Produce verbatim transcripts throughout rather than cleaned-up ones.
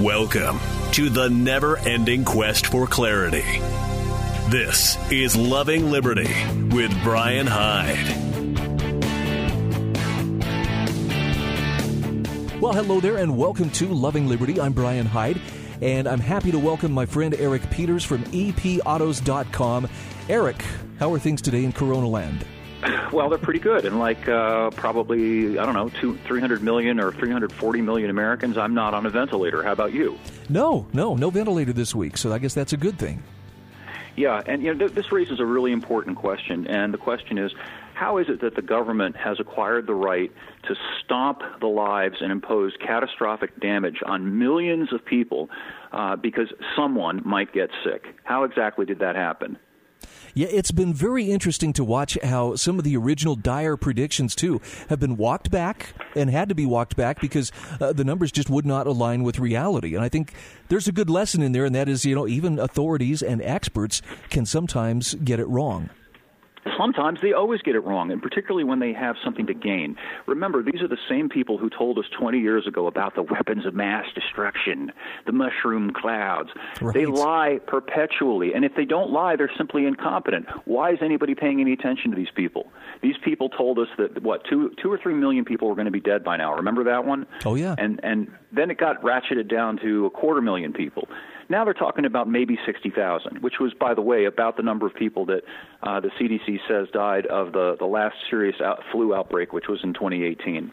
Welcome to the never-ending quest for clarity. This is Loving Liberty with Brian Hyde. Well, hello there, and welcome to Loving Liberty. I'm Brian Hyde, and I'm happy to welcome my friend Eric Peters from e p autos dot com. Eric, how are things today in Corona Land? Well, they're pretty good. And like uh, probably, I don't know, two, three hundred million or three hundred forty million Americans, I'm not on a ventilator. How about you? No, no, no ventilator this week. So I guess that's a good thing. Yeah. And you know, th- this raises a really important question. And the question is, how is it that the government has acquired the right to stomp the lives and impose catastrophic damage on millions of people uh, because someone might get sick? How exactly did that happen? Yeah, it's been very interesting to watch how some of the original dire predictions, too, have been walked back and had to be walked back because uh, the numbers just would not align with reality. And I think there's a good lesson in there, and that is, you know, even authorities and experts can sometimes get it wrong. Sometimes they always get it wrong, and particularly when they have something to gain. Remember, these are the same people who told us twenty years ago about the weapons of mass destruction, the mushroom clouds. Right. They lie perpetually, and if they don't lie, they're simply incompetent. Why is anybody paying any attention to these people? These people told us that, what, two, two or three million people were going to be dead by now. Remember that one? Oh, yeah. And, and then it got ratcheted down to a quarter million people. Now they're talking about maybe sixty thousand, which was, by the way, about the number of people that uh, the C D C says died of the, the last serious out, flu outbreak, which was in twenty eighteen.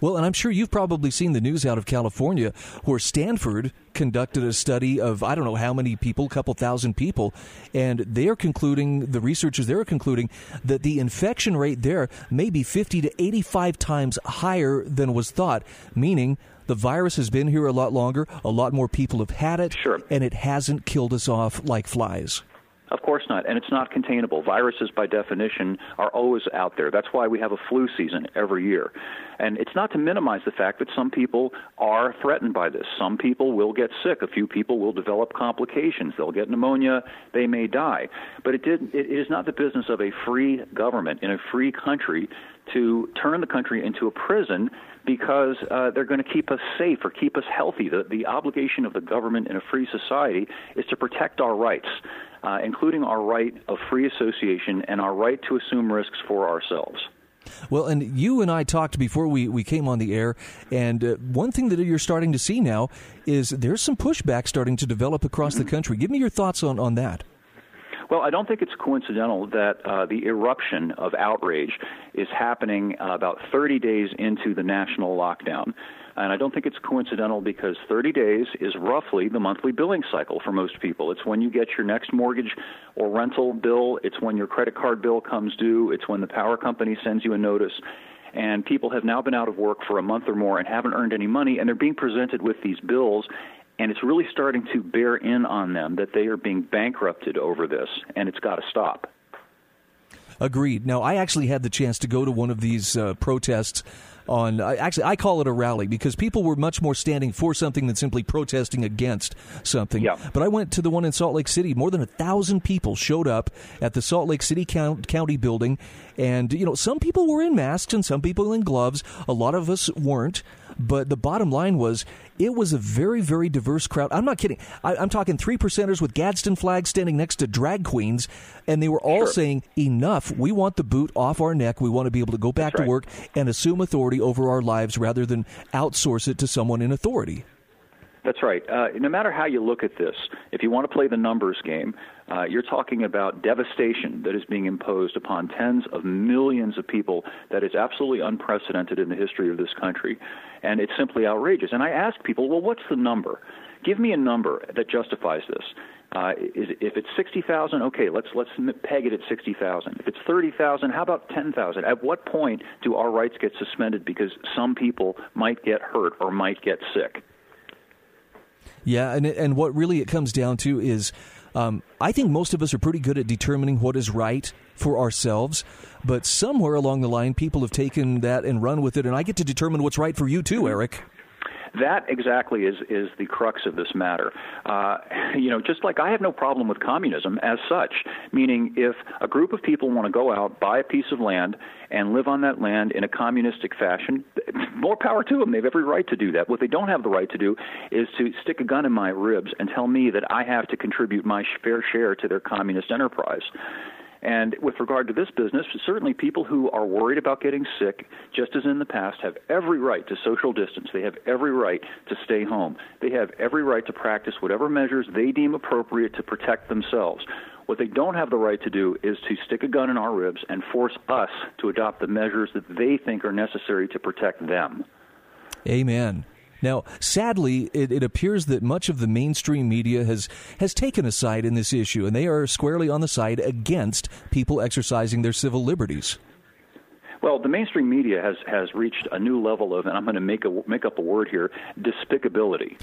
Well, and I'm sure you've probably seen the news out of California where Stanford conducted a study of I don't know how many people, a couple thousand people, and they are concluding, the researchers there are concluding, that the infection rate there may be fifty to eighty-five times higher than was thought, meaning the virus has been here a lot longer, a lot more people have had it, sure, and it hasn't killed us off like flies. Of course not, and it's not containable. Viruses, by definition, are always out there. That's why we have a flu season every year. And it's not to minimize the fact that some people are threatened by this. Some people will get sick. A few people will develop complications. They'll get pneumonia. They may die. But it, did, it is not the business of a free government in a free country to turn the country into a prison because uh, they're going to keep us safe or keep us healthy. The, the obligation of the government in a free society is to protect our rights, uh, including our right of free association and our right to assume risks for ourselves. Well, and you and I talked before we, we came on the air, and uh, one thing that you're starting to see now is there's some pushback starting to develop across mm-hmm. the country. Give me your thoughts on, on that. Well, I don't think it's coincidental that uh, the eruption of outrage is happening uh, about thirty days into the national lockdown. And I don't think it's coincidental because thirty days is roughly the monthly billing cycle for most people. It's when you get your next mortgage or rental bill. It's when your credit card bill comes due. It's when the power company sends you a notice. And people have now been out of work for a month or more and haven't earned any money, and they're being presented with these bills. And it's really starting to bear in on them that they are being bankrupted over this, and it's got to stop. Agreed. Now, I actually had the chance to go to one of these uh, protests on uh, – actually, I call it a rally because people were much more standing for something than simply protesting against something. Yeah. But I went to the one in Salt Lake City. More than one thousand people showed up at the Salt Lake City count, County building. And, you know, some people were in masks and some people in gloves. A lot of us weren't. But the bottom line was it was a very, very diverse crowd. I'm not kidding. I, I'm talking three percenters with Gadsden flags standing next to drag queens. And they were all sure. saying, enough. We want the boot off our neck. We want to be able to go back That's to right. work and assume authority over our lives rather than outsource it to someone in authority. That's right. Uh, no matter how you look at this, if you want to play the numbers game, uh, you're talking about devastation that is being imposed upon tens of millions of people that is absolutely unprecedented in the history of this country. And it's simply outrageous. And I ask people, well, what's the number? Give me a number that justifies this. Uh, is, if it's sixty thousand, okay, let's let's peg it at sixty thousand. If it's thirty thousand, how about ten thousand? At what point do our rights get suspended because some people might get hurt or might get sick? Yeah, and and what really it comes down to is um, I think most of us are pretty good at determining what is right for ourselves, but somewhere along the line people have taken that and run with it, and I get to determine what's right for you too, Eric. That exactly is, is the crux of this matter. Uh, you know, just like I have no problem with communism as such, meaning if a group of people want to go out, buy a piece of land, and live on that land in a communistic fashion, more power to them. They have every right to do that. What they don't have the right to do is to stick a gun in my ribs and tell me that I have to contribute my fair share to their communist enterprise. And with regard to this business, certainly people who are worried about getting sick, just as in the past, have every right to social distance. They have every right to stay home. They have every right to practice whatever measures they deem appropriate to protect themselves. What they don't have the right to do is to stick a gun in our ribs and force us to adopt the measures that they think are necessary to protect them. Amen. Now, sadly, it, it appears that much of the mainstream media has, has taken a side in this issue, and they are squarely on the side against people exercising their civil liberties. Well, the mainstream media has, has reached a new level of, and I'm going to make a, make up a word here, despicability.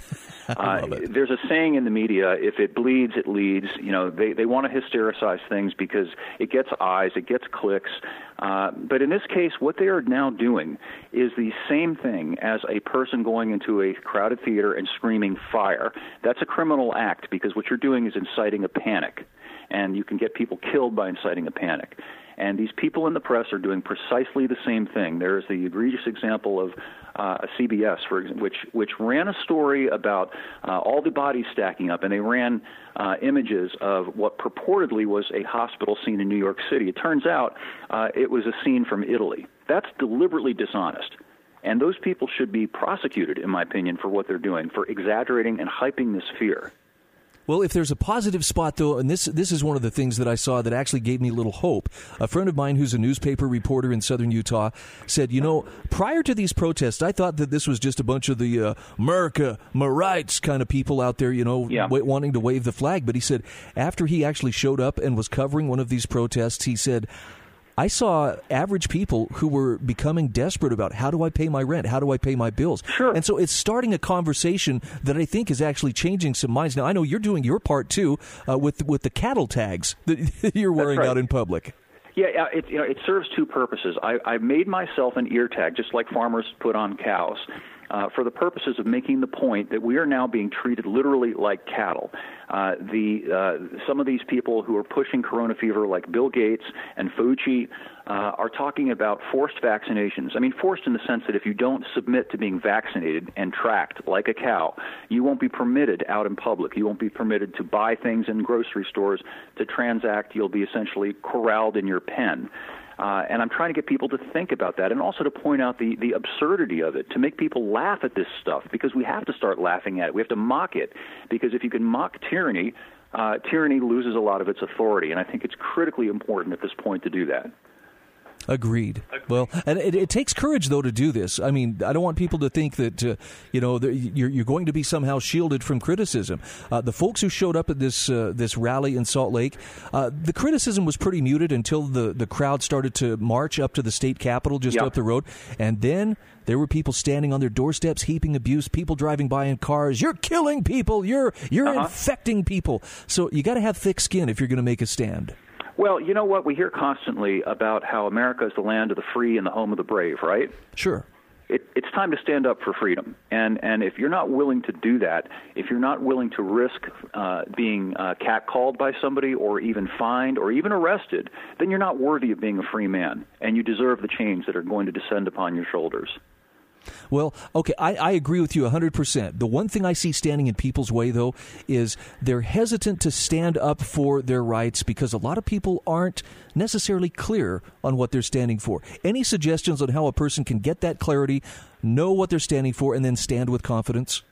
I love it. Uh, there's a saying in the media, if it bleeds, it leads. You know, they, they want to hystericize things because it gets eyes, it gets clicks. Uh, but in this case, what they are now doing is the same thing as a person going into a crowded theater and screaming fire. That's a criminal act because what you're doing is inciting a panic, and you can get people killed by inciting a panic. And these people in the press are doing precisely the same thing. There is the egregious example of uh, C B S, for example, which which ran a story about uh, all the bodies stacking up, and they ran uh, images of what purportedly was a hospital scene in New York City. It turns out uh, it was a scene from Italy. That's deliberately dishonest. And those people should be prosecuted, in my opinion, for what they're doing, for exaggerating and hyping this fear. Well, if there's a positive spot, though, and this this is one of the things that I saw that actually gave me a little hope. A friend of mine who's a newspaper reporter in southern Utah said, you know, prior to these protests, I thought that this was just a bunch of the uh, America, my rights kind of people out there, you know, yeah. w- wanting to wave the flag. But he said after he actually showed up and was covering one of these protests, he said, I saw average people who were becoming desperate about how do I pay my rent? How do I pay my bills? Sure. And so it's starting a conversation that I think is actually changing some minds. Now, I know you're doing your part, too, uh, with with the cattle tags that you're wearing right out in public. Yeah, it, you know, it serves two purposes. I, I made myself an ear tag, just like farmers put on cows, uh, for the purposes of making the point that we are now being treated literally like cattle. Uh, the uh, some of these people who are pushing corona fever, like Bill Gates and Fauci, uh, are talking about forced vaccinations. I mean, forced in the sense that if you don't submit to being vaccinated and tracked like a cow, you won't be permitted out in public. You won't be permitted to buy things in grocery stores, to transact. You'll be essentially corralled in your pen. Uh, and I'm trying to get people to think about that and also to point out the, the absurdity of it, to make people laugh at this stuff, because we have to start laughing at it. We have to mock it, because if you can mock tyranny, uh, tyranny loses a lot of its authority. And I think it's critically important at this point to do that. Agreed. Well, and it, it takes courage, though, to do this. I mean, I don't want people to think that, uh, you know, you're, you're going to be somehow shielded from criticism. Uh, the folks who showed up at this uh, this rally in Salt Lake, uh, the criticism was pretty muted until the, the crowd started to march up to the state capitol just yep. up the road. And then there were people standing on their doorsteps, heaping abuse, people driving by in cars. You're killing people. You're you're uh-huh. infecting people. So you got to have thick skin if you're going to make a stand. Well, you know what? We hear constantly about how America is the land of the free and the home of the brave, right? Sure. It, it's time to stand up for freedom. And and if you're not willing to do that, if you're not willing to risk uh, being uh, catcalled by somebody or even fined or even arrested, then you're not worthy of being a free man, and you deserve the chains that are going to descend upon your shoulders. Well, okay, I, I agree with you one hundred percent. The one thing I see standing in people's way, though, is they're hesitant to stand up for their rights because a lot of people aren't necessarily clear on what they're standing for. Any suggestions on how a person can get that clarity, know what they're standing for, and then stand with confidence?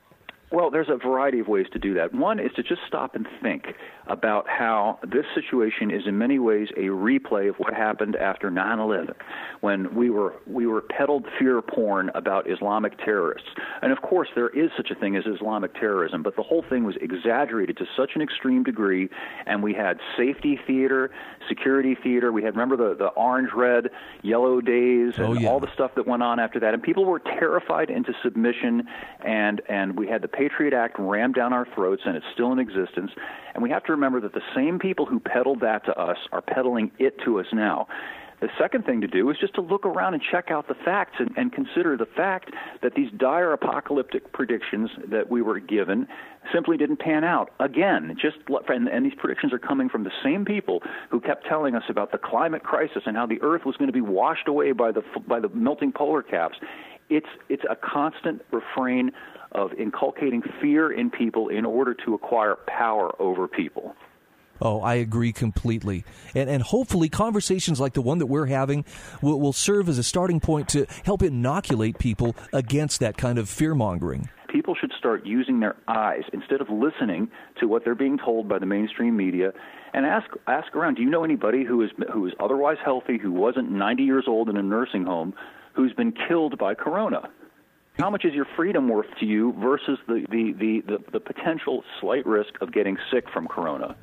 Well, there's a variety of ways to do that. One is to just stop and think about how this situation is in many ways a replay of what happened after nine eleven, when we were we were peddled fear porn about Islamic terrorists. And of course, there is such a thing as Islamic terrorism, but the whole thing was exaggerated to such an extreme degree, and we had safety theater, security theater. We had, remember the, the orange, red, yellow days, and oh, yeah. all the stuff that went on after that. And people were terrified into submission, and, and we had the Patriot Act rammed down our throats, and it's still in existence. And we have to remember that the same people who peddled that to us are peddling it to us now. The second thing to do is just to look around and check out the facts and, and consider the fact that these dire apocalyptic predictions that we were given simply didn't pan out. Again, just and, and these predictions are coming from the same people who kept telling us about the climate crisis and how the Earth was going to be washed away by the by the melting polar caps. It's it's a constant refrain of inculcating fear in people in order to acquire power over people. Oh, I agree completely. And and hopefully conversations like the one that we're having will, will serve as a starting point to help inoculate people against that kind of fear-mongering. People should start using their eyes instead of listening to what they're being told by the mainstream media, and ask ask around, do you know anybody who is who is otherwise healthy, who wasn't ninety years old in a nursing home, who's been killed by corona? How much is your freedom worth to you versus the, the, the, the, the potential slight risk of getting sick from corona?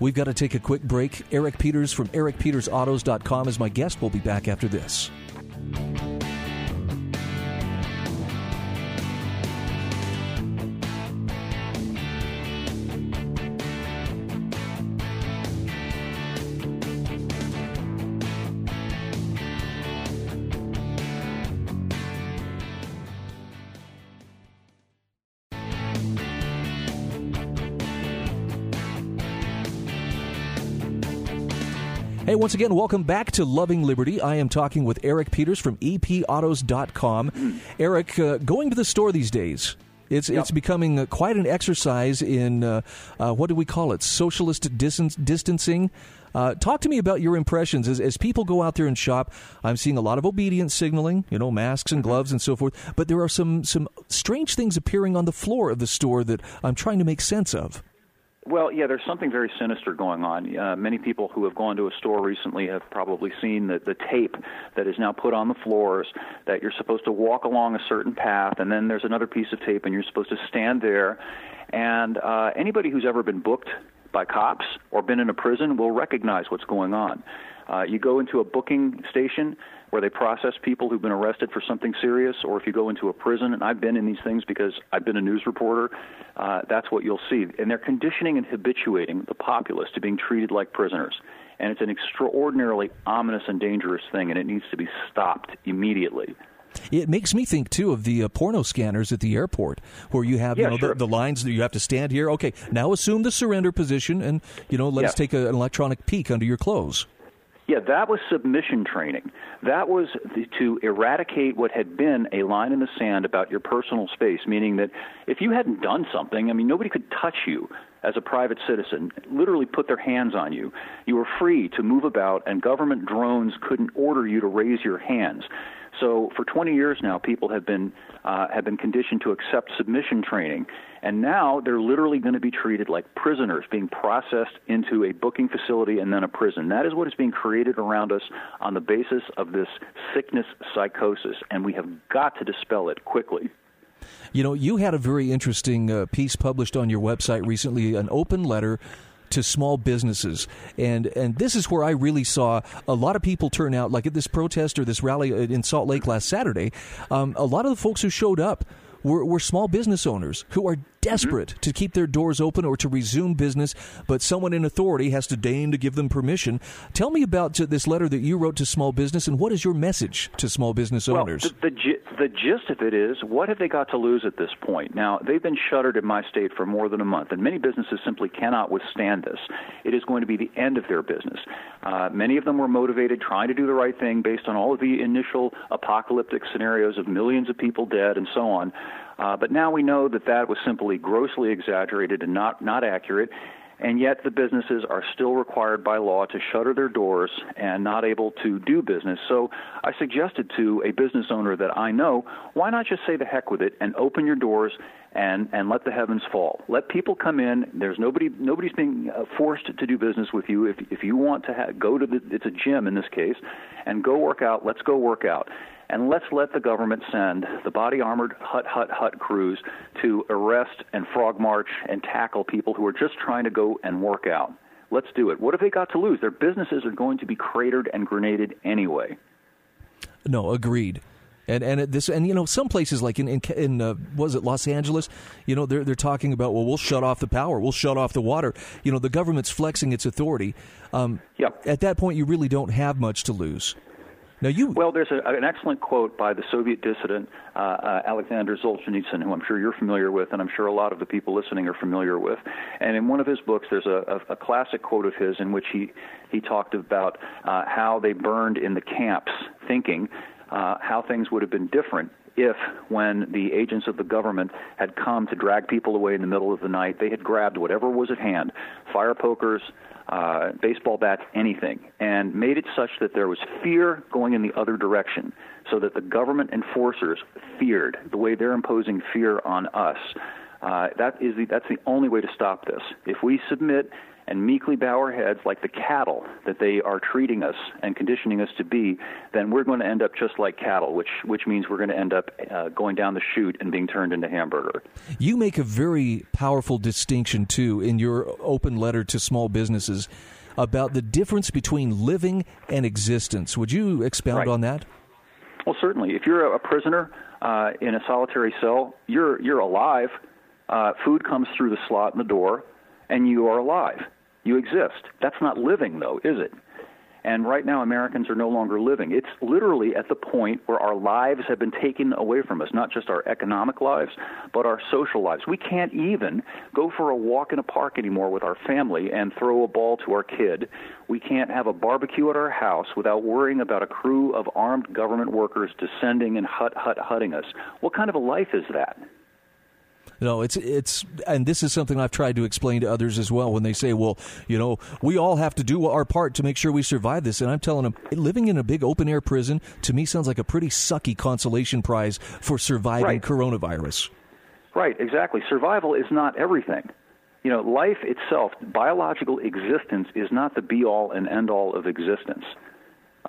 We've got to take a quick break. Eric Peters from eric peters autos dot com is my guest. We'll be back after this. Hey, once again, welcome back to Loving Liberty. I am talking with Eric Peters from e p autos dot com. Eric, uh, going to the store these days, it's yep. it's becoming uh, quite an exercise in, uh, uh, what do we call it, socialist distance, distancing. Uh, talk to me about your impressions. As, as people go out there and shop, I'm seeing a lot of obedience signaling, you know, masks and gloves and so forth. But there are some some strange things appearing on the floor of the store that I'm trying to make sense of. Well, yeah, there's something very sinister going on. Uh, many people who have gone to a store recently have probably seen the, the tape that is now put on the floors that you're supposed to walk along a certain path, and then there's another piece of tape, and you're supposed to stand there. And uh, anybody who's ever been booked by cops or been in a prison will recognize what's going on. Uh, you go into a booking station where they process people who've been arrested for something serious, or if you go into a prison, and I've been in these things because I've been a news reporter, uh, that's what you'll see. And they're conditioning and habituating the populace to being treated like prisoners. And it's an extraordinarily ominous and dangerous thing, and it needs to be stopped immediately. It makes me think, too, of the uh, porno scanners at the airport where you have yeah, you know, sure. the, the lines that you have to stand here. Okay, now assume the surrender position and, you know, let's yeah. take a, an electronic peek under your clothes. Yeah, that was submission training. That was the, to eradicate what had been a line in the sand about your personal space, meaning that if you hadn't done something, I mean, nobody could touch you as a private citizen, literally put their hands on you. You were free to move about, and government drones couldn't order you to raise your hands. So for twenty years now, people have been uh, have been conditioned to accept submission training, and now they're literally going to be treated like prisoners, being processed into a booking facility and then a prison. That is what is being created around us on the basis of this sickness psychosis, and we have got to dispel it quickly. You know, you had a very interesting uh, piece published on your website recently, an open letter to small businesses. And and this is where I really saw a lot of people turn out, like at this protest or this rally in Salt Lake last Saturday. Um, a lot of the folks who showed up were, were small business owners who are desperate mm-hmm. to keep their doors open or to resume business, but someone in authority has to deign to give them permission. Tell me about this letter that you wrote to small business, and what is your message to small business owners? Well, the, the, the gist of it is, what have they got to lose at this point? Now, they've been shuttered in my state for more than a month, and many businesses simply cannot withstand this. It is going to be the end of their business. Uh, many of them were motivated, trying to do the right thing based on all of the initial apocalyptic scenarios of millions of people dead and so on. Uh, but now we know that that was simply grossly exaggerated and not, not accurate, and yet the businesses are still required by law to shutter their doors and not able to do business. So I suggested to a business owner that I know, why not just say the heck with it and open your doors and, and let the heavens fall. Let people come in. There's nobody nobody's being forced to do business with you. If, if you want to ha- go to the – it's a gym in this case – and go work out, let's go work out. And let's let the government send the body-armored hut, hut, hut crews to arrest and frog march and tackle people who are just trying to go and work out. Let's do it. What have they got to lose? Their businesses are going to be cratered and grenaded anyway. No, agreed. And and this and you know some places like in in, in uh, was it Los Angeles, you know they're they're talking about, well, we'll shut off the power, we'll shut off the water. You know, the government's flexing its authority. Um, yep. At that point, you really don't have much to lose. Now you well, there's a, an excellent quote by the Soviet dissident uh, uh, Alexander Solzhenitsyn, who I'm sure you're familiar with, and I'm sure a lot of the people listening are familiar with. And in one of his books, there's a, a, a classic quote of his in which he he talked about uh, how they burned in the camps, thinking uh, how things would have been different if, when the agents of the government had come to drag people away in the middle of the night, they had grabbed whatever was at hand, fire pokers, Uh, baseball bats, anything, and made it such that there was fear going in the other direction, so that the government enforcers feared the way they're imposing fear on us. Uh, that is the, that's the only way to stop this. If we submit and meekly bow our heads like the cattle that they are treating us and conditioning us to be, then we're going to end up just like cattle, which, which means we're going to end up uh, going down the chute and being turned into hamburger. You make a very powerful distinction, too, in your open letter to small businesses about the difference between living and existence. Would you expound right. on that? Well, certainly. If you're a prisoner uh, in a solitary cell, you're, you're alive. Uh, food comes through the slot in the door, and you are alive. You exist. That's not living, though, is it? And right now, Americans are no longer living. It's literally at the point where our lives have been taken away from us, not just our economic lives, but our social lives. We can't even go for a walk in a park anymore with our family and throw a ball to our kid. We can't have a barbecue at our house without worrying about a crew of armed government workers descending and hut, hut, hutting us. What kind of a life is that? No, it's it's and this is something I've tried to explain to others as well when they say, well, you know, we all have to do our part to make sure we survive this. And I'm telling them, living in a big open air prison to me sounds like a pretty sucky consolation prize for surviving right. coronavirus. Right. Exactly. Survival is not everything. You know, life itself, biological existence is not the be all and end all of existence.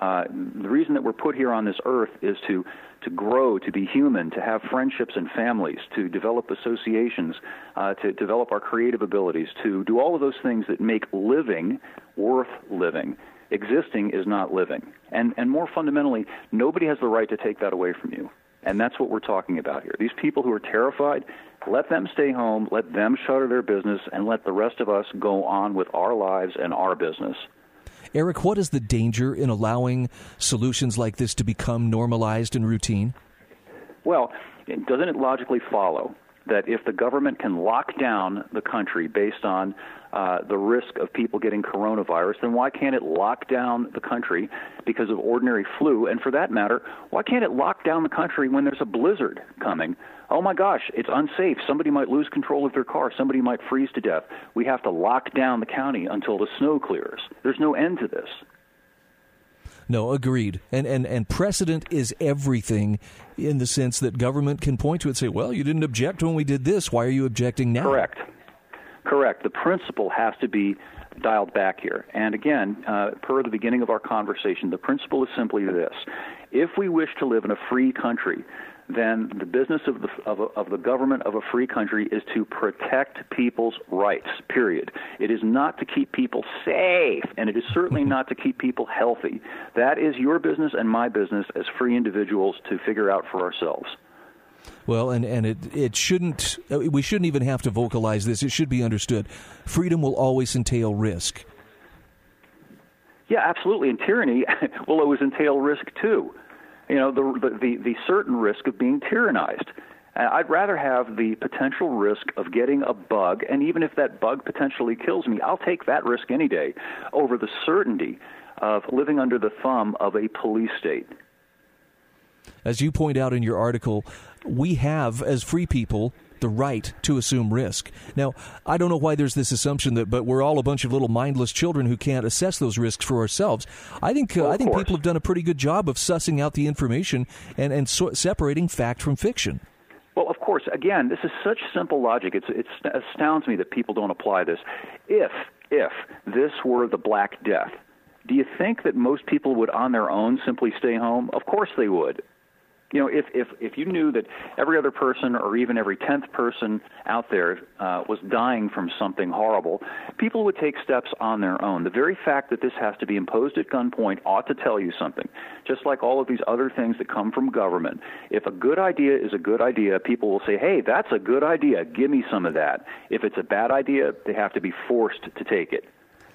Uh, the reason that we're put here on this earth is to, to grow, to be human, to have friendships and families, to develop associations, uh, to develop our creative abilities, to do all of those things that make living worth living. Existing is not living. And, and more fundamentally, nobody has the right to take that away from you. And that's what we're talking about here. These people who are terrified, let them stay home, let them shutter their business, and let the rest of us go on with our lives and our business. Eric, what is the danger in allowing solutions like this to become normalized and routine? Well, doesn't it logically follow that if the government can lock down the country based on uh, the risk of people getting coronavirus, then why can't it lock down the country because of ordinary flu? And for that matter, why can't it lock down the country when there's a blizzard coming? Oh, my gosh, it's unsafe. Somebody might lose control of their car. Somebody might freeze to death. We have to lock down the county until the snow clears. There's no end to this. No, agreed. And, and and precedent is everything in the sense that government can point to it and say, well, you didn't object when we did this. Why are you objecting now? Correct. Correct. The principle has to be dialed back here. And again, uh, per the beginning of our conversation, the principle is simply this. If we wish to live in a free country, then the business of the of, a, of the government of a free country is to protect people's rights, period. It is not to keep people safe, and it is certainly not to keep people healthy. That is your business and my business as free individuals to figure out for ourselves. Well, and, and it, it shouldn't, we shouldn't even have to vocalize this. It should be understood. Freedom will always entail risk. Yeah, absolutely. And tyranny will always entail risk, too. You know, the, the, the certain risk of being tyrannized. Uh, I'd rather have the potential risk of getting a bug, and even if that bug potentially kills me, I'll take that risk any day over the certainty of living under the thumb of a police state. As you point out in your article, we have, as free people, the right to assume risk. Now, I don't know why there's this assumption that, but we're all a bunch of little mindless children who can't assess those risks for ourselves. I think uh, well, I think course. people have done a pretty good job of sussing out the information and, and so- separating fact from fiction. Well, of course. Again, this is such simple logic. It's, it astounds me that people don't apply this. If, if this were the Black Death, do you think that most people would on their own simply stay home? Of course they would. You know, if, if, if you knew that every other person or even every tenth person out there uh, was dying from something horrible, people would take steps on their own. The very fact that this has to be imposed at gunpoint ought to tell you something, just like all of these other things that come from government. If a good idea is a good idea, people will say, hey, that's a good idea. Give me some of that. If it's a bad idea, they have to be forced to take it.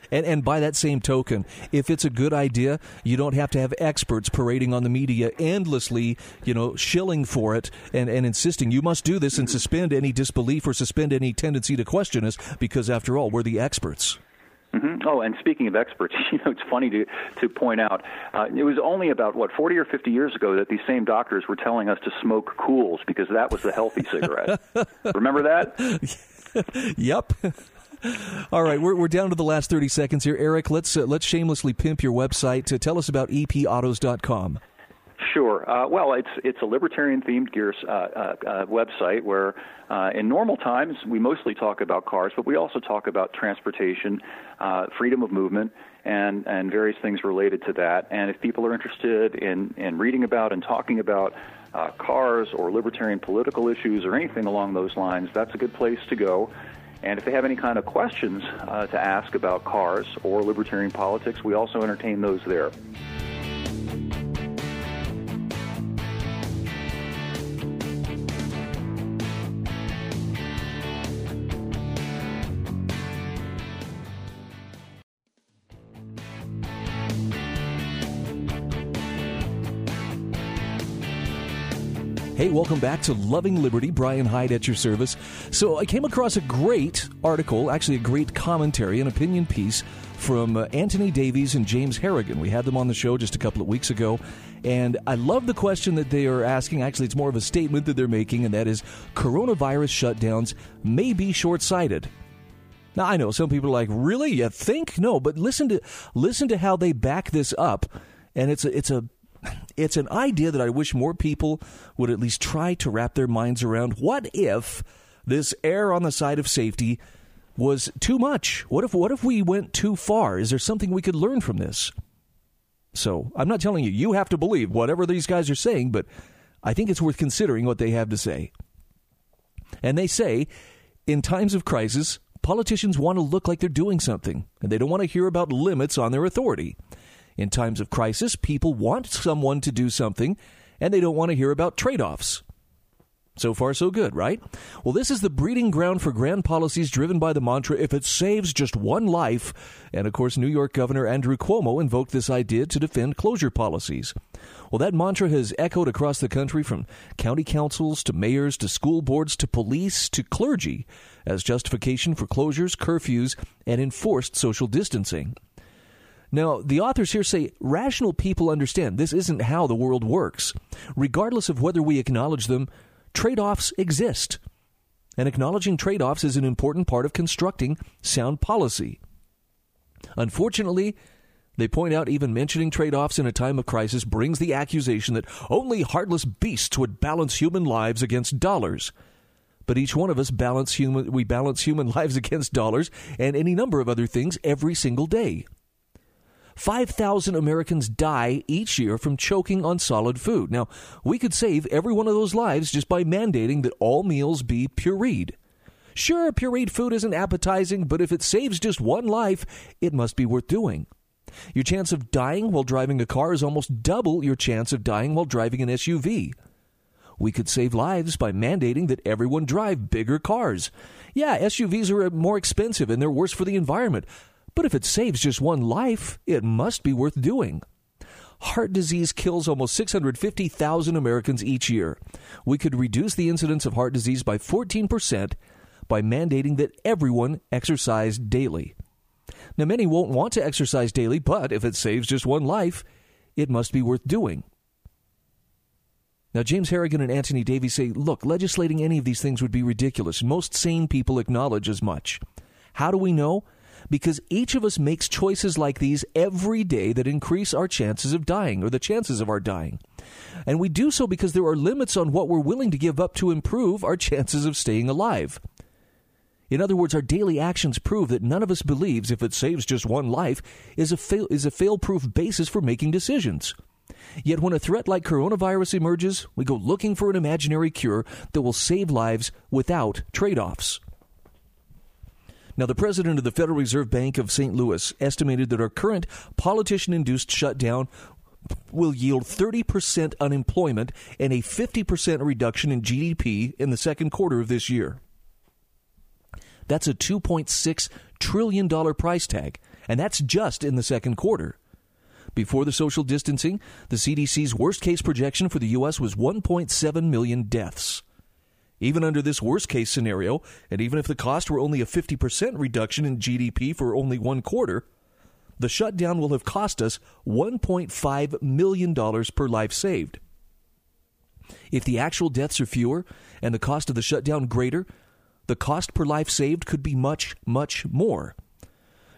And and by that same token, if it's a good idea, you don't have to have experts parading on the media endlessly, you know, shilling for it and, and insisting you must do this and suspend any disbelief or suspend any tendency to question us because, after all, we're the experts. Mm-hmm. Oh, and speaking of experts, you know, it's funny to to point out, uh, it was only about, what, forty or fifty years ago that these same doctors were telling us to smoke Cools because that was the healthy cigarette. Remember that? Yep. All right, we're we're down to the last thirty seconds here, Eric. Let's uh, let's shamelessly pimp your website. To tell us about e p autos dot com. Sure. Uh, well, it's it's a libertarian-themed gear uh, uh, uh, website where, uh, in normal times, we mostly talk about cars, but we also talk about transportation, uh, freedom of movement, and and various things related to that. And if people are interested in in reading about and talking about uh, cars or libertarian political issues or anything along those lines, that's a good place to go. And if they have any kind of questions uh, to ask about cars or libertarian politics, we also entertain those there. Hey, welcome back to Loving Liberty. Brian Hyde at your service. So I came across a great article, actually a great commentary, an opinion piece from uh, Anthony Davies and James Harrigan. We had them on the show just a couple of weeks ago, and I love the question that they are asking. Actually, it's more of a statement that they're making, and that is coronavirus shutdowns may be short-sighted. Now, I know some people are like, really? You think? No, but listen to listen to how they back this up, and it's a, it's a It's an idea that I wish more people would at least try to wrap their minds around. What if this err on the side of safety was too much? What if what if we went too far? Is there something we could learn from this? So I'm not telling you, you have to believe whatever these guys are saying, but I think it's worth considering what they have to say. And they say, in times of crisis, politicians want to look like they're doing something, and they don't want to hear about limits on their authority. In times of crisis, people want someone to do something, and they don't want to hear about trade-offs. So far, so good, right? Well, this is the breeding ground for grand policies driven by the mantra, if it saves just one life. And, of course, New York Governor Andrew Cuomo invoked this idea to defend closure policies. Well, that mantra has echoed across the country from county councils to mayors to school boards to police to clergy as justification for closures, curfews, and enforced social distancing. Now, the authors here say rational people understand this isn't how the world works. Regardless of whether we acknowledge them, trade-offs exist. And acknowledging trade-offs is an important part of constructing sound policy. Unfortunately, they point out even mentioning trade-offs in a time of crisis brings the accusation that only heartless beasts would balance human lives against dollars. But each one of us balance human, we balance human lives against dollars and any number of other things every single day. five thousand Americans die each year from choking on solid food. Now, we could save every one of those lives just by mandating that all meals be pureed. Sure, pureed food isn't appetizing, but if it saves just one life, it must be worth doing. Your chance of dying while driving a car is almost double your chance of dying while driving an S U V. We could save lives by mandating that everyone drive bigger cars. Yeah, S U Vs are more expensive and they're worse for the environment. But if it saves just one life, it must be worth doing. Heart disease kills almost six hundred fifty thousand Americans each year. We could reduce the incidence of heart disease by fourteen percent by mandating that everyone exercise daily. Now, many won't want to exercise daily, but if it saves just one life, it must be worth doing. Now, James Harrigan and Anthony Davies say, look, legislating any of these things would be ridiculous. Most sane people acknowledge as much. How do we know? Because each of us makes choices like these every day that increase our chances of dying or the chances of our dying. And we do so because there are limits on what we're willing to give up to improve our chances of staying alive. In other words, our daily actions prove that none of us believes if it saves just one life is a fail, is a fail-proof basis for making decisions. Yet when a threat like coronavirus emerges, we go looking for an imaginary cure that will save lives without trade-offs. Now, the president of the Federal Reserve Bank of Saint Louis estimated that our current politician-induced shutdown will yield thirty percent unemployment and a fifty percent reduction in G D P in the second quarter of this year. That's a two point six trillion dollars price tag, and that's just in the second quarter. Before the social distancing, the C D C's worst-case projection for the U S was one point seven million deaths. Even under this worst-case scenario, and even if the cost were only a fifty percent reduction in G D P for only one quarter, the shutdown will have cost us one point five million dollars per life saved. If the actual deaths are fewer and the cost of the shutdown greater, the cost per life saved could be much, much more.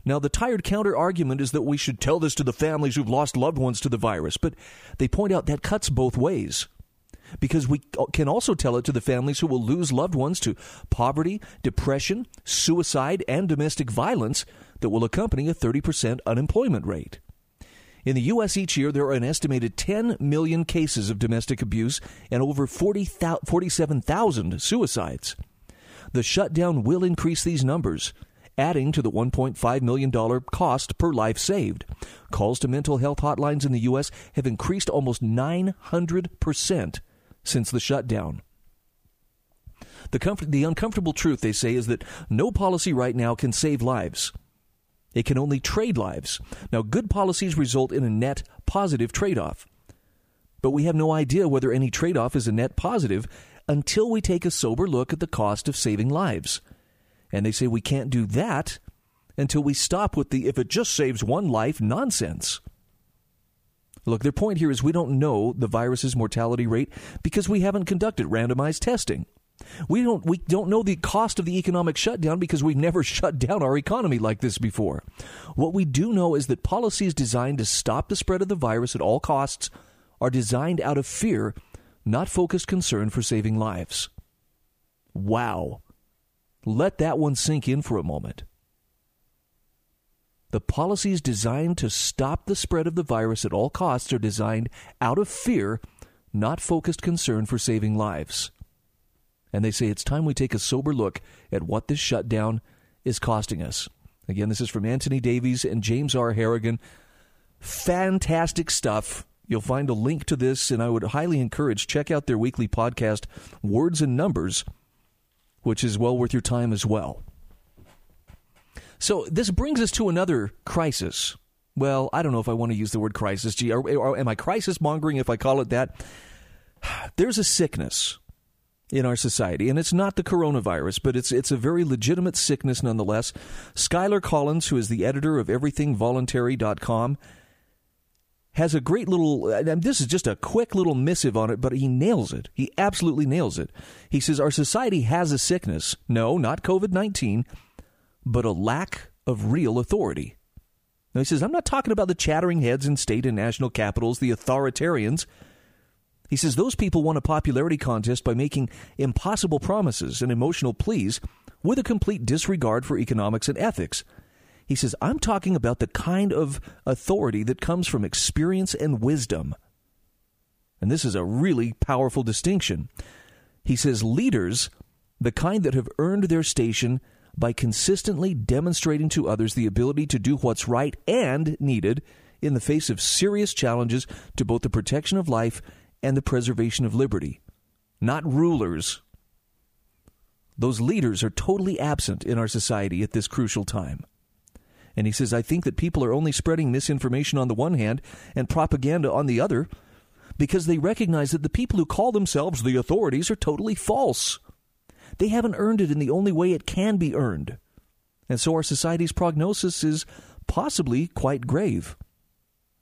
Now, the tired counter-argument is that we should tell this to the families who've lost loved ones to the virus, but they point out that cuts both ways, because we can also tell it to the families who will lose loved ones to poverty, depression, suicide, and domestic violence that will accompany a thirty percent unemployment rate. In the U S each year, there are an estimated ten million cases of domestic abuse and over forty-seven thousand suicides. The shutdown will increase these numbers, adding to the one point five million dollars cost per life saved. Calls to mental health hotlines in the U S have increased almost nine hundred percent since the shutdown. The, comfort, the uncomfortable truth, they say, is that no policy right now can save lives. It can only trade lives. Now, good policies result in a net positive trade-off. But we have no idea whether any trade-off is a net positive until we take a sober look at the cost of saving lives. And they say we can't do that until we stop with the if it just saves one life nonsense. Look, their point here is we don't know the virus's mortality rate because we haven't conducted randomized testing. We don't we don't know the cost of the economic shutdown because we've never shut down our economy like this before. What we do know is that policies designed to stop the spread of the virus at all costs are designed out of fear, not focused concern for saving lives. Wow. Let that one sink in for a moment. The policies designed to stop the spread of the virus at all costs are designed out of fear, not focused concern for saving lives. And they say it's time we take a sober look at what this shutdown is costing us. Again, this is from Anthony Davies and James R. Harrigan. Fantastic stuff. You'll find a link to this, and I would highly encourage, check out their weekly podcast, Words and Numbers, which is well worth your time as well. So this brings us to another crisis. Well, I don't know if I want to use the word crisis. Gee, are, are, am I crisis mongering if I call it that? There's a sickness in our society, and it's not the coronavirus, but it's it's a very legitimate sickness nonetheless. Skylar Collins, who is the editor of everything voluntary dot com, has a great little, and this is just a quick little missive on it, but he nails it. He absolutely nails it. He says, our society has a sickness. No, not covid nineteen, but a lack of real authority. Now, he says, I'm not talking about the chattering heads in state and national capitals, the authoritarians. He says, those people won a popularity contest by making impossible promises and emotional pleas with a complete disregard for economics and ethics. He says, I'm talking about the kind of authority that comes from experience and wisdom. And this is a really powerful distinction. He says, leaders, the kind that have earned their station by consistently demonstrating to others the ability to do what's right and needed in the face of serious challenges to both the protection of life and the preservation of liberty. Not rulers. Those leaders are totally absent in our society at this crucial time. And he says, I think that people are only spreading misinformation on the one hand and propaganda on the other because they recognize that the people who call themselves the authorities are totally false. They haven't earned it in the only way it can be earned. And so our society's prognosis is possibly quite grave.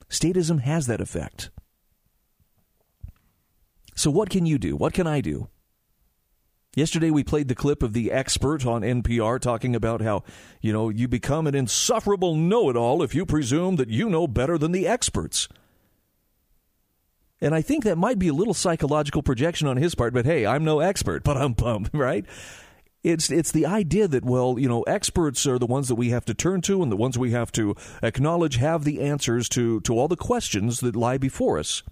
Statism has that effect. So what can you do? What can I do? Yesterday, we played the clip of the expert on N P R talking about how, you know, you become an insufferable know-it-all if you presume that you know better than the experts. And I think that might be a little psychological projection on his part, but hey, I'm no expert, but I'm bummed, right? It's it's the idea that, well, you know, experts are the ones that we have to turn to and the ones we have to acknowledge have the answers to, to all the questions that lie before us.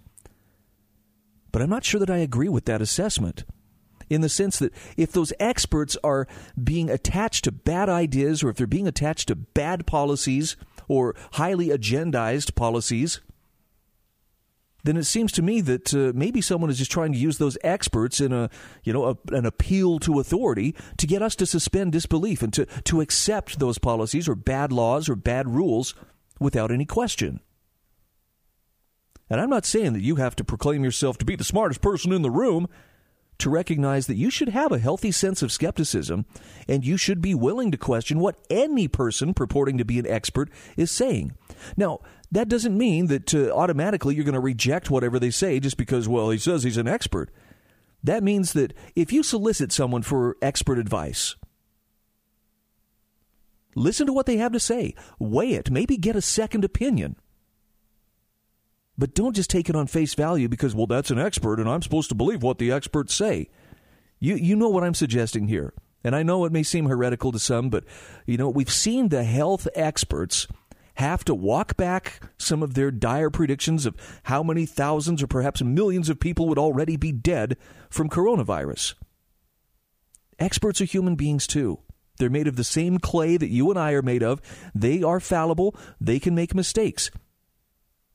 But I'm not sure that I agree with that assessment, in the sense that if those experts are being attached to bad ideas, or if they're being attached to bad policies or highly agendized policies, then it seems to me that uh, maybe someone is just trying to use those experts in a, you know, a, an appeal to authority to get us to suspend disbelief and to, to accept those policies or bad laws or bad rules without any question. And I'm not saying that you have to proclaim yourself to be the smartest person in the room to recognize that you should have a healthy sense of skepticism, and you should be willing to question what any person purporting to be an expert is saying. Now, that doesn't mean that uh, automatically you're going to reject whatever they say just because, well, he says he's an expert. That means that if you solicit someone for expert advice, listen to what they have to say, weigh it, maybe get a second opinion. But don't just take it on face value because, well, that's an expert and I'm supposed to believe what the experts say. You you know what I'm suggesting here. And I know it may seem heretical to some, but, you know, we've seen the health experts have to walk back some of their dire predictions of how many thousands or perhaps millions of people would already be dead from coronavirus. Experts are human beings, too. They're made of the same clay that you and I are made of. They are fallible. They can make mistakes.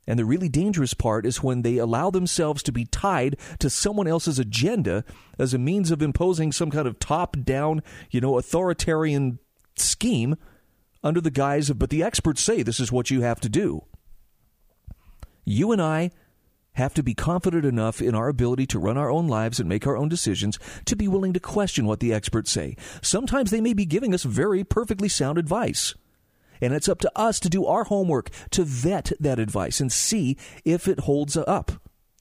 And the really dangerous part is when they allow themselves to be tied to someone else's agenda as a means of imposing some kind of top-down, you know, authoritarian scheme under the guise of, but the experts say this is what you have to do. You and I have to be confident enough in our ability to run our own lives and make our own decisions to be willing to question what the experts say. Sometimes they may be giving us very perfectly sound advice. And it's up to us to do our homework, to vet that advice and see if it holds up.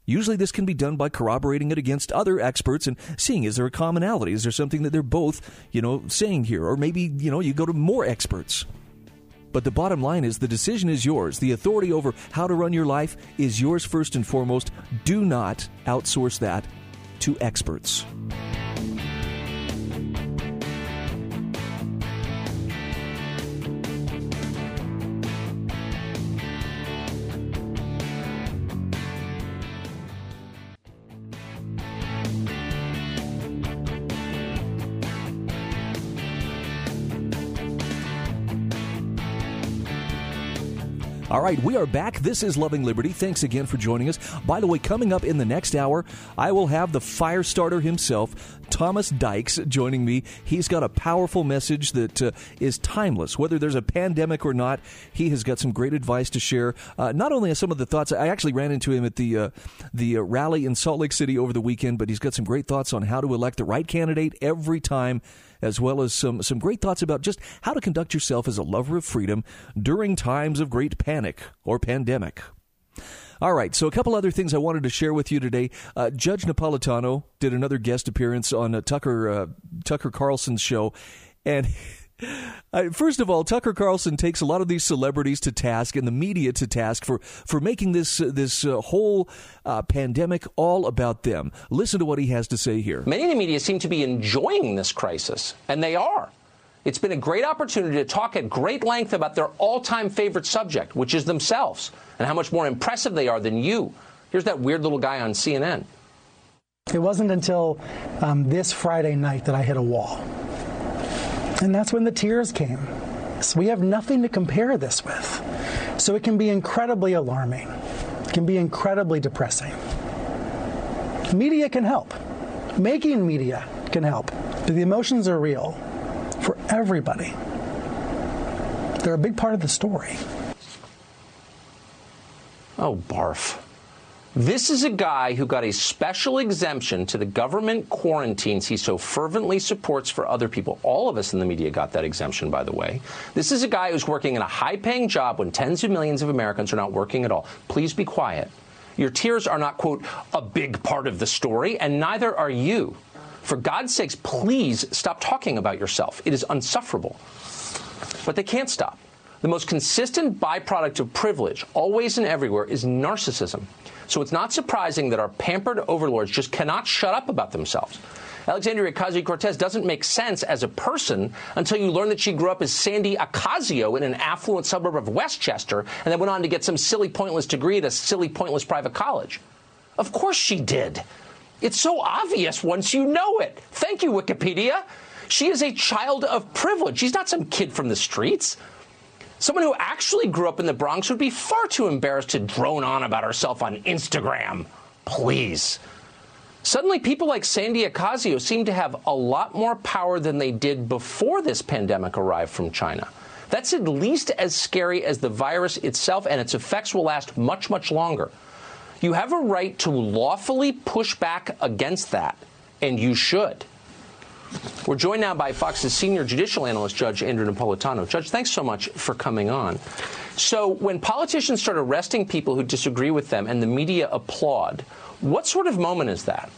Usually this can be done by corroborating it against other experts and seeing, is there a commonality? Is there something that they're both, you know, saying here? Or maybe, you know, you go to more experts. But the bottom line is the decision is yours. The authority over how to run your life is yours first and foremost. Do not outsource that to experts. All right, we are back. This is Loving Liberty. Thanks again for joining us. By the way, coming up in the next hour, I will have the fire starter himself, Thomas Dykes, joining me. He's got a powerful message that uh, is timeless. Whether there's a pandemic or not, he has got some great advice to share. Uh, not only on some of the thoughts, I actually ran into him at the, uh, the uh, rally in Salt Lake City over the weekend, but he's got some great thoughts on how to elect the right candidate every time, as well as some, some great thoughts about just how to conduct yourself as a lover of freedom during times of great panic or pandemic. All right, so a couple other things I wanted to share with you today. Uh, Judge Napolitano did another guest appearance on uh, Tucker uh, Tucker Carlson's show, and I, first of all, Tucker Carlson takes a lot of these celebrities to task and the media to task for, for making this uh, this uh, whole uh, pandemic all about them. Listen to what he has to say here. Many of the media seem to be enjoying this crisis, and they are. It's been a great opportunity to talk at great length about their all-time favorite subject, which is themselves, and how much more impressive they are than you. Here's that weird little guy on C N N. It wasn't until um, this Friday night that I hit a wall. And that's when the tears came. So we have nothing to compare this with. So it can be incredibly alarming. It can be incredibly depressing. Media can help. Making media can help. But the emotions are real for everybody. They're a big part of the story. Oh, barf. This is a guy who got a special exemption to the government quarantines he so fervently supports for other people. All of us in the media got that exemption, by the way. This is a guy who's working in a high-paying job when tens of millions of Americans are not working at all. Please be quiet. Your tears are not, quote, a big part of the story, and neither are you. For God's sakes, please stop talking about yourself. It is unsufferable. But they can't stop. The most consistent byproduct of privilege, always and everywhere, is narcissism. So it's not surprising that our pampered overlords just cannot shut up about themselves. Alexandria Ocasio-Cortez doesn't make sense as a person until you learn that she grew up as Sandy Ocasio in an affluent suburb of Westchester and then went on to get some silly, pointless degree at a silly, pointless private college. Of course she did. It's so obvious once you know it. Thank you, Wikipedia. She is a child of privilege. She's not some kid from the streets. Someone who actually grew up in the Bronx would be far too embarrassed to drone on about herself on Instagram. Please. Suddenly, people like Sandy Ocasio seem to have a lot more power than they did before this pandemic arrived from China. That's at least as scary as the virus itself, and its effects will last much, much longer. You have a right to lawfully push back against that, and you should. We're joined now by Fox's senior judicial analyst, Judge Andrew Napolitano. Judge, thanks so much for coming on. So when politicians start arresting people who disagree with them and the media applaud, what sort of moment is that?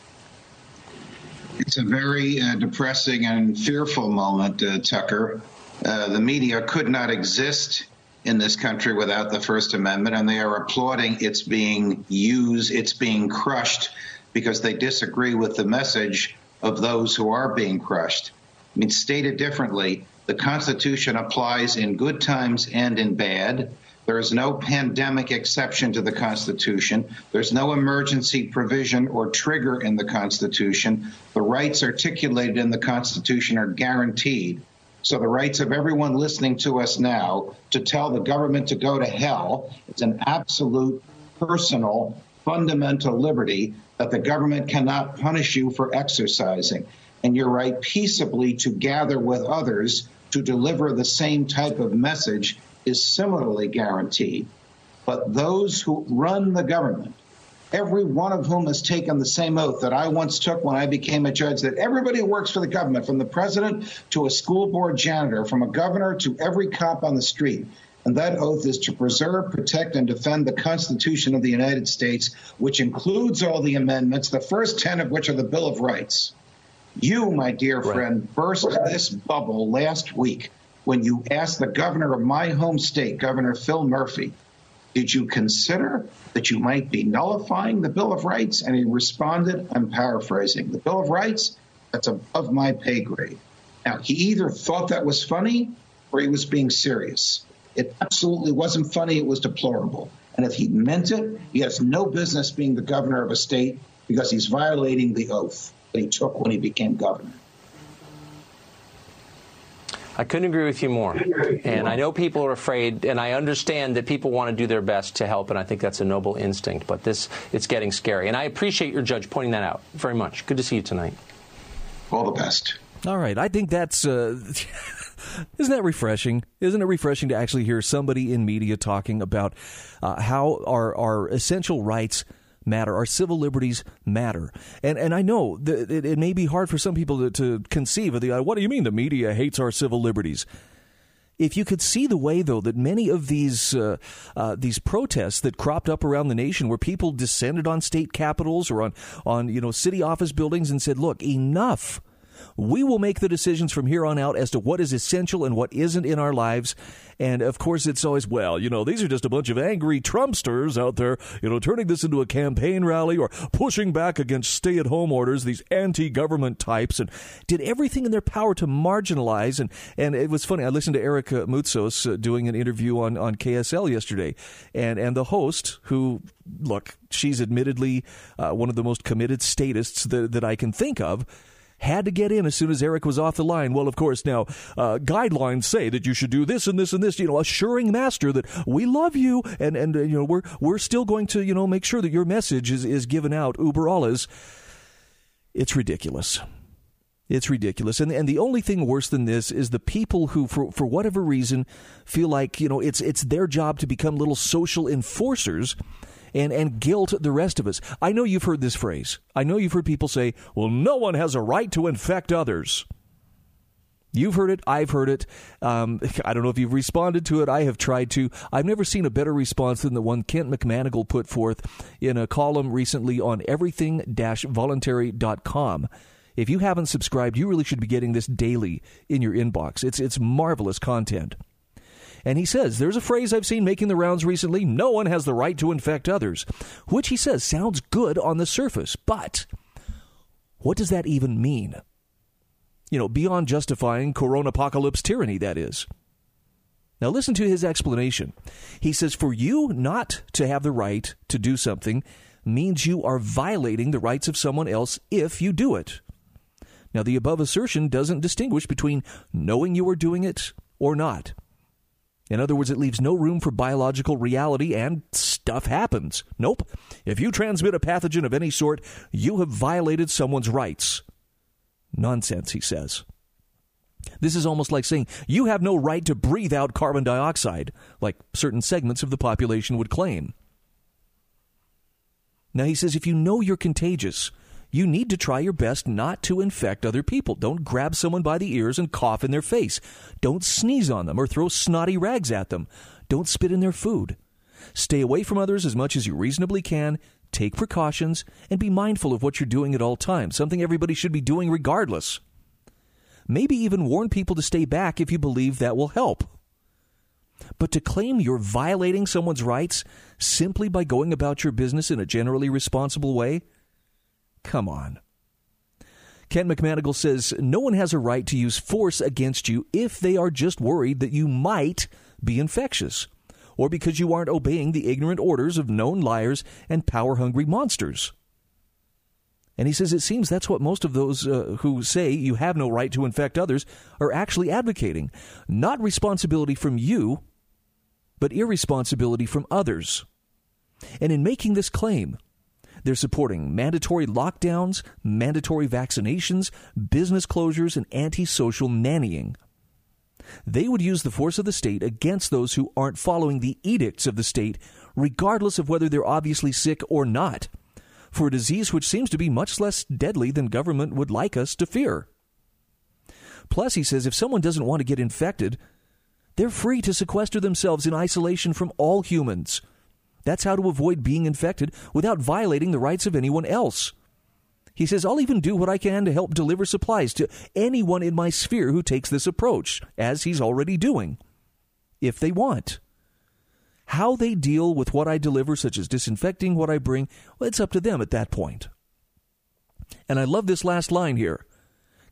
It's a very uh, depressing and fearful moment, uh, Tucker. Uh, the media could not exist in this country without the First Amendment, and they are applauding its being used, its being crushed, because they disagree with the message of those who are being crushed. I mean, stated differently, the Constitution applies in good times and in bad. There is no pandemic exception to the Constitution. There's no emergency provision or trigger in the Constitution. The rights articulated in the Constitution are guaranteed. So the rights of everyone listening to us now to tell the government to go to hell is an absolute, personal, fundamental liberty that the government cannot punish you for exercising, and your right peaceably to gather with others to deliver the same type of message is similarly guaranteed. But those who run the government, every one of whom has taken the same oath that I once took when I became a judge, that everybody who works for the government, from the president to a school board janitor, from a governor to every cop on the street, and that oath is to preserve, protect, and defend the Constitution of the United States, which includes all the amendments, the first ten of which are the Bill of Rights. You, my dear friend, burst this bubble last week when you asked the governor of my home state, Governor Phil Murphy, did you consider that you might be nullifying the Bill of Rights? And he responded, I'm paraphrasing, the Bill of Rights, that's above my pay grade. Now, he either thought that was funny or he was being serious. It absolutely wasn't funny. It was deplorable. And if he meant it, he has no business being the governor of a state because he's violating the oath that he took when he became governor. I couldn't agree with you more. And I know people are afraid, and I understand that people want to do their best to help, and I think that's a noble instinct. But this, it's getting scary. And I appreciate your judge pointing that out very much. Good to see you tonight. All the best. All right. I think that's... Uh... Isn't that refreshing? Isn't it refreshing to actually hear somebody in media talking about uh, how our, our essential rights matter, our civil liberties matter? And and I know that it, it may be hard for some people to, to conceive of the, what do you mean the media hates our civil liberties? If you could see the way, though, that many of these uh, uh, these protests that cropped up around the nation where people descended on state capitals or on, on you know city office buildings and said, look, enough. We will make the decisions from here on out as to what is essential and what isn't in our lives. And, of course, it's always, well, you know, these are just a bunch of angry Trumpsters out there, you know, turning this into a campaign rally or pushing back against stay-at-home orders, these anti-government types, and did everything in their power to marginalize. And, and it was funny. I listened to Erika Moutsos uh, doing an interview on, on K S L yesterday, and, and the host, who, look, she's admittedly uh, one of the most committed statists that, that I can think of, had to get in as soon as Eric was off the line. Well, of course, now uh, guidelines say that you should do this and this and this, you know, assuring Master that we love you. And, and uh, you know, we're we're still going to, you know, make sure that your message is, is given out. Uber alles. It's ridiculous. It's ridiculous. And and the only thing worse than this is the people who, for, for whatever reason, feel like, you know, it's it's their job to become little social enforcers and and guilt the rest of us. I know you've heard this phrase. I know you've heard people say, well, no one has a right to infect others. You've heard it. I've heard it. Um, I don't know if you've responded to it. I have tried to. I've never seen a better response than the one Kent McManagle put forth in a column recently on everything voluntary dot com. If you haven't subscribed, you really should be getting this daily in your inbox. It's it's marvelous content. And he says, there's a phrase I've seen making the rounds recently, no one has the right to infect others, which he says sounds good on the surface. But What does that even mean? You know, beyond justifying coronapocalypse tyranny, that is. Now, listen to his explanation. He says, for you not to have the right to do something means you are violating the rights of someone else if you do it. Now, the above assertion doesn't distinguish between knowing you are doing it or not. In other words, it leaves no room for biological reality, and stuff happens. Nope. If you transmit a pathogen of any sort, you have violated someone's rights. Nonsense, he says. This is almost like saying you have no right to breathe out carbon dioxide, like certain segments of the population would claim. Now, he says, if you know you're contagious, you need to try your best not to infect other people. Don't grab someone by the ears and cough in their face. Don't sneeze on them or throw snotty rags at them. Don't spit in their food. Stay away from others as much as you reasonably can. Take precautions and be mindful of what you're doing at all times, something everybody should be doing regardless. Maybe even warn people to stay back if you believe that will help. But to claim you're violating someone's rights simply by going about your business in a generally responsible way? Come on. Kent McManagle says no one has a right to use force against you if they are just worried that you might be infectious, or because you aren't obeying the ignorant orders of known liars and power-hungry monsters. And he says it seems that's what most of those uh, who say you have no right to infect others are actually advocating. Not responsibility from you, but irresponsibility from others. And in making this claim, they're supporting mandatory lockdowns, mandatory vaccinations, business closures, and antisocial nannying. They would use the force of the state against those who aren't following the edicts of the state, regardless of whether they're obviously sick or not, for a disease which seems to be much less deadly than government would like us to fear. Plus, he says, if someone doesn't want to get infected, they're free to sequester themselves in isolation from all humans. That's how to avoid being infected without violating the rights of anyone else. He says, I'll even do what I can to help deliver supplies to anyone in my sphere who takes this approach, as he's already doing, if they want. How they deal with what I deliver, such as disinfecting what I bring, well, it's up to them at that point. And I love this last line here.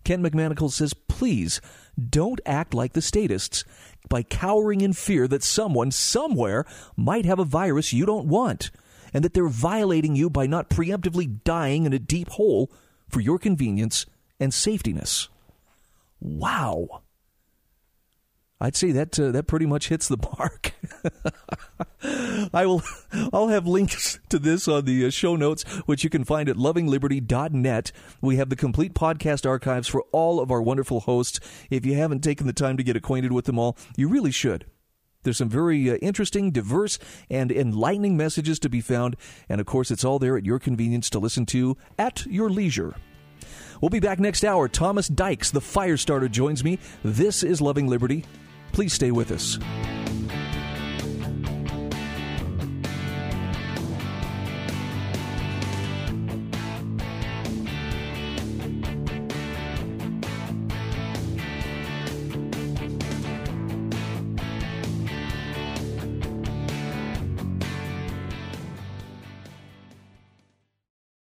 Kent McManagle says, please don't act like the statists by cowering in fear that someone somewhere might have a virus you don't want, and that they're violating you by not preemptively dying in a deep hole for your convenience and safetiness. Wow. I'd say that uh, that pretty much hits the mark. I will, I'll have links to this on the show notes, which you can find at loving liberty dot net. We have the complete podcast archives for all of our wonderful hosts. If you haven't taken the time to get acquainted with them all, you really should. There's some very uh, interesting, diverse, and enlightening messages to be found. And of course, it's all there at your convenience to listen to at your leisure. We'll be back next hour. Thomas Dykes, the Firestarter, joins me. This is Loving Liberty. Please stay with us.